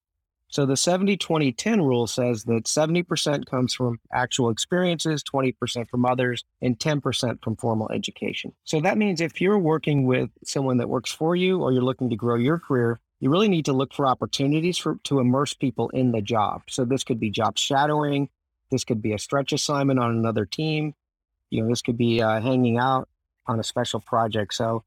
So the seventy, twenty, ten rule says that seventy percent comes from actual experiences, twenty percent from others, and ten percent from formal education. So that means if you're working with someone that works for you or you're looking to grow your career, you really need to look for opportunities for, to immerse people in the job. So this could be job shadowing. This could be a stretch assignment on another team. You know, this could be uh, hanging out on a special project. So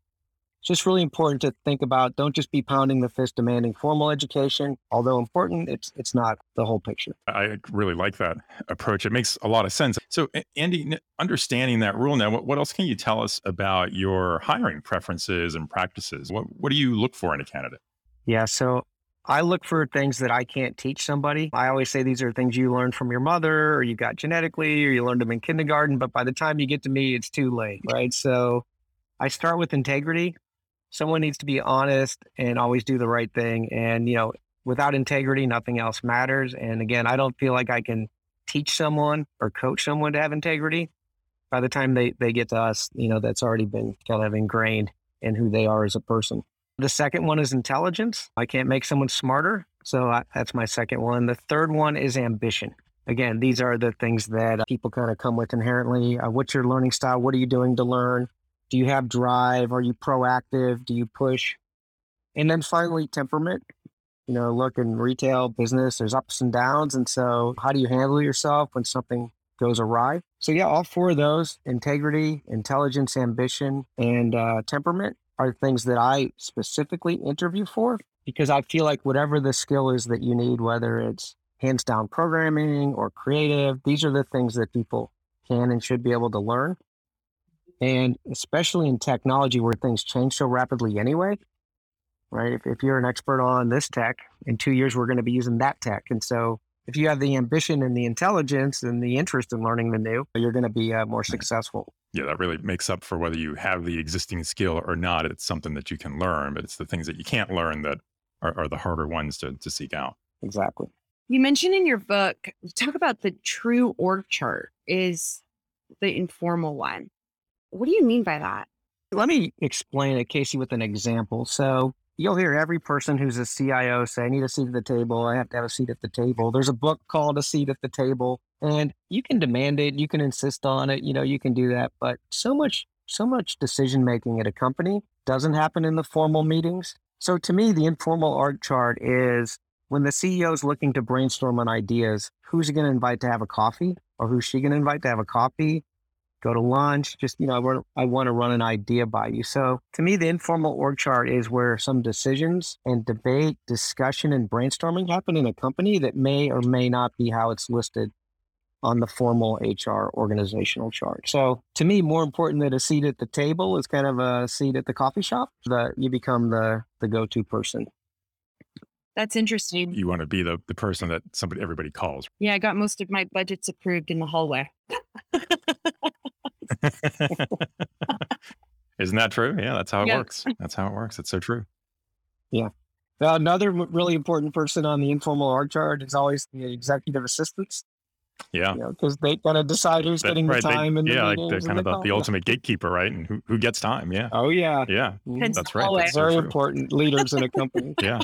it's just really important to think about, don't just be pounding the fist demanding formal education. Although important, it's it's not the whole picture. I really like that approach. It makes a lot of sense. So Andy, understanding that rule now, what, what else can you tell us about your hiring preferences and practices? What what do you look for in a candidate? Yeah, so I look for things that I can't teach somebody. I always say these are things you learned from your mother or you got genetically or you learned them in kindergarten, but by the time you get to me, it's too late, right? So I start with integrity. Someone needs to be honest and always do the right thing. And, you know, without integrity, nothing else matters. And again, I don't feel like I can teach someone or coach someone to have integrity. By the time they, they get to us, you know, that's already been kind of ingrained in who they are as a person. The second one is intelligence. I can't make someone smarter. So I, that's my second one. The third one is ambition. Again, these are the things that people kind of come with inherently. Uh, what's your learning style? What are you doing to learn? Do you have drive? Are you proactive? Do you push? And then finally, temperament. You know, look, in retail business, there's ups and downs. And so how do you handle yourself when something goes awry? So yeah, all four of those, integrity, intelligence, ambition, and uh, temperament are things that I specifically interview for, because I feel like whatever the skill is that you need, whether it's hands down programming or creative, these are the things that people can and should be able to learn. And especially in technology where things change so rapidly anyway, right? If, if you're an expert on this tech, in two years, we're going to be using that tech. And so if you have the ambition and the intelligence and the interest in learning the new, you're going to be uh, more successful. Yeah, that really makes up for whether you have the existing skill or not. It's something that you can learn, but it's the things that you can't learn that are, are the harder ones to, to seek out. Exactly. You mentioned in your book, you talk about the true org chart is the informal one. What do you mean by that? Let me explain it, Casey, with an example. So you'll hear every person who's a C I O say, I need a seat at the table. I have to have a seat at the table. There's a book called A Seat at the Table, and you can demand it. You can insist on it. You know, you can do that. But so much, so much decision-making at a company doesn't happen in the formal meetings. So to me, the informal org chart is when the C E O is looking to brainstorm on ideas, who's he going to invite to have a coffee, or who's she going to invite to have a coffee? Go to lunch, just, you know, I want to run an idea by you. So to me, the informal org chart is where some decisions and debate, discussion, and brainstorming happen in a company that may or may not be how it's listed on the formal H R organizational chart. So to me, more important than a seat at the table is kind of a seat at the coffee shop, that you become the, the go-to person. That's interesting. You want to be the, the person that somebody, everybody calls. Yeah, I got most of my budgets approved in the hallway. Isn't that true? Yeah, that's how it yeah. works. That's how it works. It's so true. Yeah. Now, another really important person on the informal org chart is always the executive assistants. Yeah. Because you know, they kind of decide who's that, getting right, the time. They, and yeah, the like they're kind of the, the ultimate gatekeeper, right? And who, who gets time. Yeah. Oh, yeah. Yeah. It's that's right. That's very so important leaders in a company. Yeah.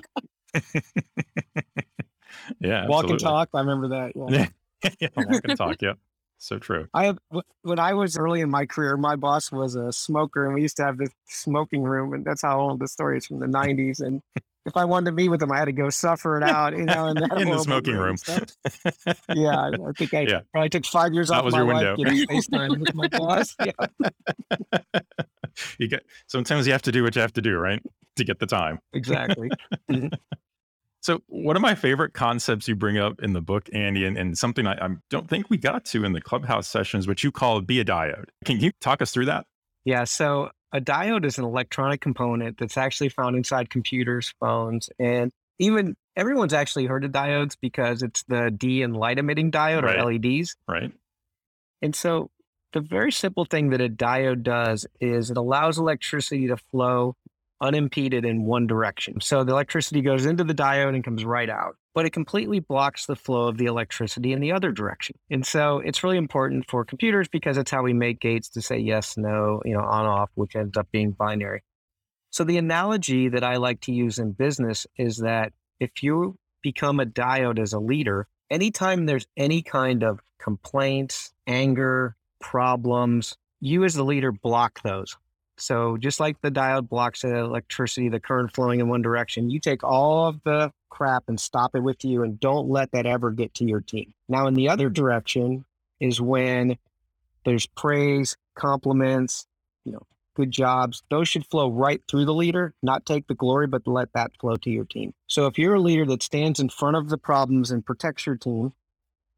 Yeah. Walk absolutely. And talk. I remember that. Yeah. Yeah, walk and talk. Yeah. So true. I have, when I was early in my career, my boss was a smoker and we used to have this smoking room, and that's how old the story is, from the nineties. And if I wanted to meet with him, I had to go suffer it out, you know, in, that in the smoking room. Yeah. I, I think I yeah. probably took five years that off was my your life window. Getting FaceTime with my boss. Yeah. You get, sometimes you have to do what you have to do, right? To get the time. Exactly. Mm-hmm. So one of my favorite concepts you bring up in the book, Andy, and, and something I, I don't think we got to in the Clubhouse sessions, which you call be a diode. Can you talk us through that? Yeah. So a diode is an electronic component that's actually found inside computers, phones, and even everyone's actually heard of diodes because it's the D in light emitting diode, right, or L E Ds. Right. And so the very simple thing that a diode does is it allows electricity to flow unimpeded in one direction. So the electricity goes into the diode and comes right out, but it completely blocks the flow of the electricity in the other direction. And so it's really important for computers because it's how we make gates to say yes, no, you know, on, off, which ends up being binary. So the analogy that I like to use in business is that if you become a diode as a leader, anytime there's any kind of complaints, anger, problems, you as the leader block those. So just like the diode blocks the electricity, the current flowing in one direction, you take all of the crap and stop it with you and don't let that ever get to your team. Now, in the other direction is when there's praise, compliments, you know, good jobs. Those should flow right through the leader, not take the glory, but let that flow to your team. So if you're a leader that stands in front of the problems and protects your team,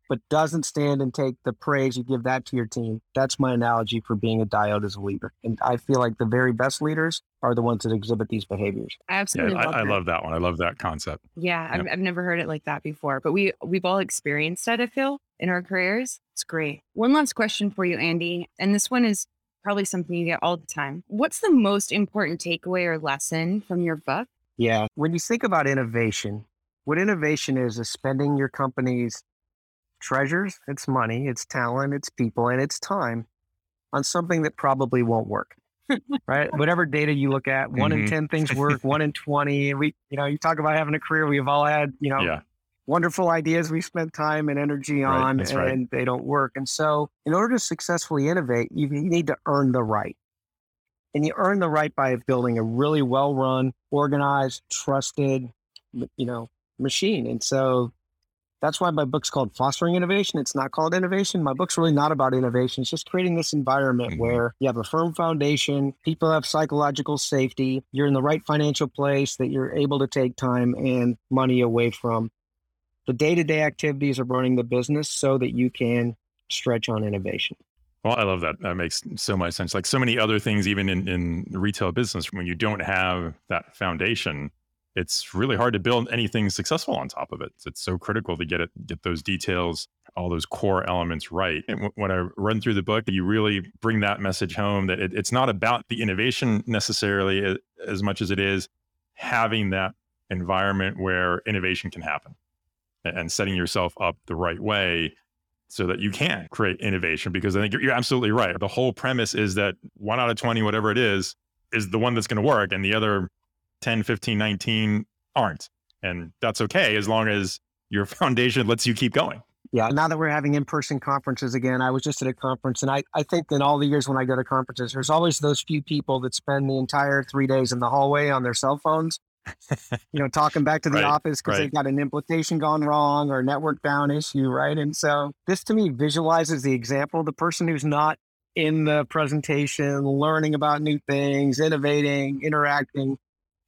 but doesn't stand and take the praise, you give that to your team. That's my analogy for being a diode as a leader. And I feel like the very best leaders are the ones that exhibit these behaviors. I absolutely yeah, love I, that. I love that one. I love that concept. Yeah, yeah. I've, I've never heard it like that before, but we, we've all experienced it, I feel, in our careers. It's great. One last question for you, Andy. And this one is probably something you get all the time. What's the most important takeaway or lesson from your book? Yeah. When you think about innovation, what innovation is, is spending your company's treasures, it's money, it's talent, it's people, and it's time on something that probably won't work, right? Whatever data you look at, one mm-hmm. in ten things work, one in twenty. We, you know, you talk about having a career. We've all had, you know, yeah. wonderful ideas we spent time and energy right. on, and right. they don't work. And so in order to successfully innovate, you need to earn the right. And you earn the right by building a really well-run, organized, trusted, you know, machine. And so that's why my book's called Fostering Innovation. It's not called Innovation. My book's really not about innovation. It's just creating this environment mm-hmm. where you have a firm foundation, people have psychological safety, you're in the right financial place that you're able to take time and money away from the day-to-day activities of running the business so that you can stretch on innovation. Well, I love that. That makes so much sense. Like so many other things, even in, in the retail business, when you don't have that foundation, it's really hard to build anything successful on top of it. It's so critical to get it, get those details, all those core elements right. And w- when I run through the book, you really bring that message home that it, it's not about the innovation necessarily as, as much as it is having that environment where innovation can happen and, and setting yourself up the right way so that you can create innovation. Because I think you're, you're absolutely right. The whole premise is that one out of twenty, whatever it is, is the one that's going to work, and the other ten, fifteen, nineteen aren't. And that's okay as long as your foundation lets you keep going. Yeah. Now that we're having in-person conferences again, I was just at a conference, and I, I think in all the years when I go to conferences, there's always those few people that spend the entire three days in the hallway on their cell phones, you know, talking back to the right, office because right. they've got an implementation gone wrong or network down issue, right? And so this to me visualizes the example of the person who's not in the presentation, learning about new things, innovating, interacting.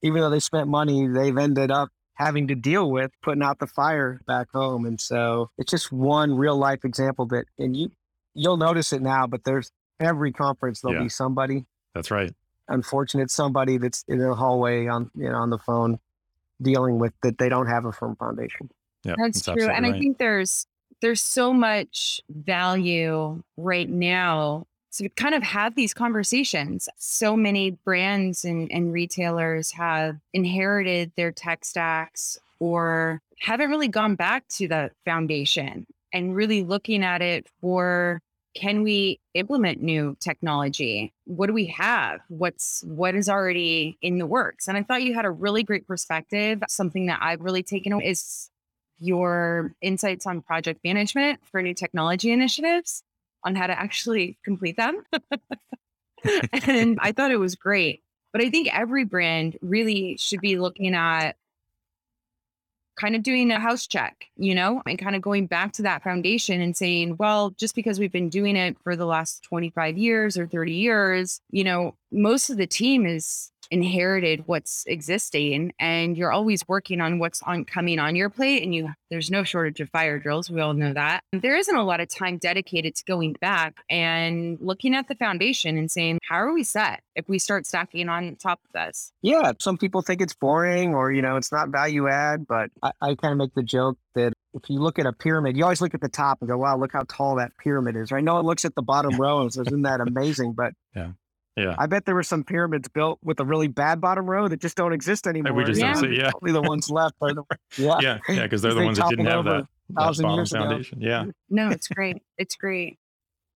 Even though they spent money, they've ended up having to deal with putting out the fire back home. And so it's just one real life example that, and you, you'll notice it now, but there's every conference, there'll yeah. be somebody. That's right. Unfortunate somebody that's in the hallway on, you know, on the phone dealing with that. They don't have a firm foundation. Yeah, that's, that's true. And right. I think there's, there's so much value right now to kind of have these conversations. So many brands and, and retailers have inherited their tech stacks or haven't really gone back to the foundation and really looking at it for, can we implement new technology? What do we have? What's, what is already in the works? And I thought you had a really great perspective. Something that I've really taken away is your insights on project management for new technology initiatives, on how to actually complete them. And I thought it was great. But I think every brand really should be looking at kind of doing a house check, you know, and kind of going back to that foundation and saying, well, just because we've been doing it for the last twenty-five years or thirty years, you know, most of the team is inherited what's existing, and you're always working on what's on coming on your plate, and you there's no shortage of fire drills. We all know that. There isn't a lot of time dedicated to going back and looking at the foundation and saying, how are we set if we start stacking on top of this? Yeah. Some people think it's boring or, you know, it's not value add, but I, I kind of make the joke that if you look at a pyramid, you always look at the top and go, wow, look how tall that pyramid is. Right? No, it looks at the bottom row and says, isn't that amazing? But yeah. Yeah. I bet there were some pyramids built with a really bad bottom row that just don't exist anymore. We just yeah. don't see, yeah. Probably the ones left are the yeah, yeah, yeah, because they're the they ones that didn't have that, that bottom foundation. Ago. Yeah, no, it's great. It's great.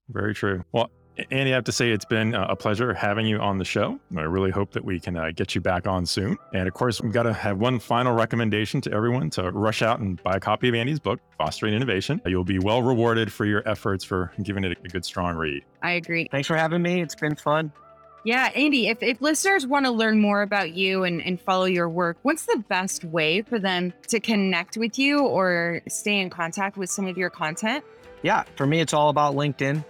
Very true. Well, Andy, I have to say it's been a pleasure having you on the show. I really hope that we can uh, get you back on soon. And of course, we've got to have one final recommendation to everyone to rush out and buy a copy of Andy's book, Fostering Innovation. You'll be well rewarded for your efforts for giving it a good, strong read. I agree. Thanks for having me. It's been fun. Yeah, Andy, if, if listeners want to learn more about you and, and follow your work, what's the best way for them to connect with you or stay in contact with some of your content? Yeah, for me, it's all about LinkedIn.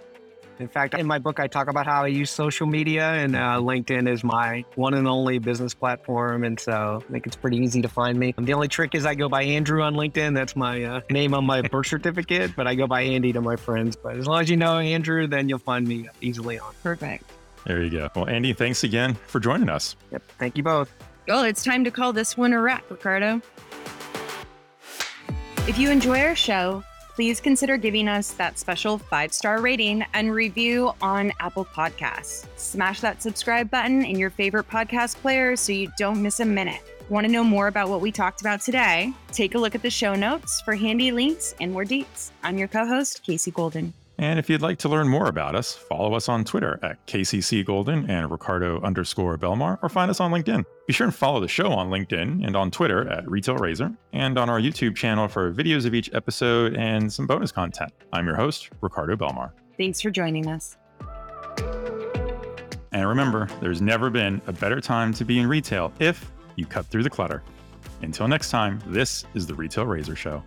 In fact, in my book, I talk about how I use social media, and uh, LinkedIn is my one and only business platform. And so I think it's pretty easy to find me. The only trick is I go by Andrew on LinkedIn. That's my uh, name on my birth certificate, but I go by Andy to my friends. But as long as you know Andrew, then you'll find me easily on. Perfect. There you go. Well, Andy, thanks again for joining us. Yep. Thank you both. Well, it's time to call this one a wrap, Ricardo. If you enjoy our show, please consider giving us that special five-star rating and review on Apple Podcasts. Smash that subscribe button in your favorite podcast player so you don't miss a minute. Want to know more about what we talked about today? Take a look at the show notes for handy links and more deets. I'm your co-host, Casey Golden. And if you'd like to learn more about us, follow us on Twitter at K C C Golden and Ricardo underscore Belmar, or find us on LinkedIn. Be sure and follow the show on LinkedIn and on Twitter at Retail Razor, and on our YouTube channel for videos of each episode and some bonus content. I'm your host, Ricardo Belmar. Thanks for joining us. And remember, there's never been a better time to be in retail if you cut through the clutter. Until next time, this is the Retail Razor Show.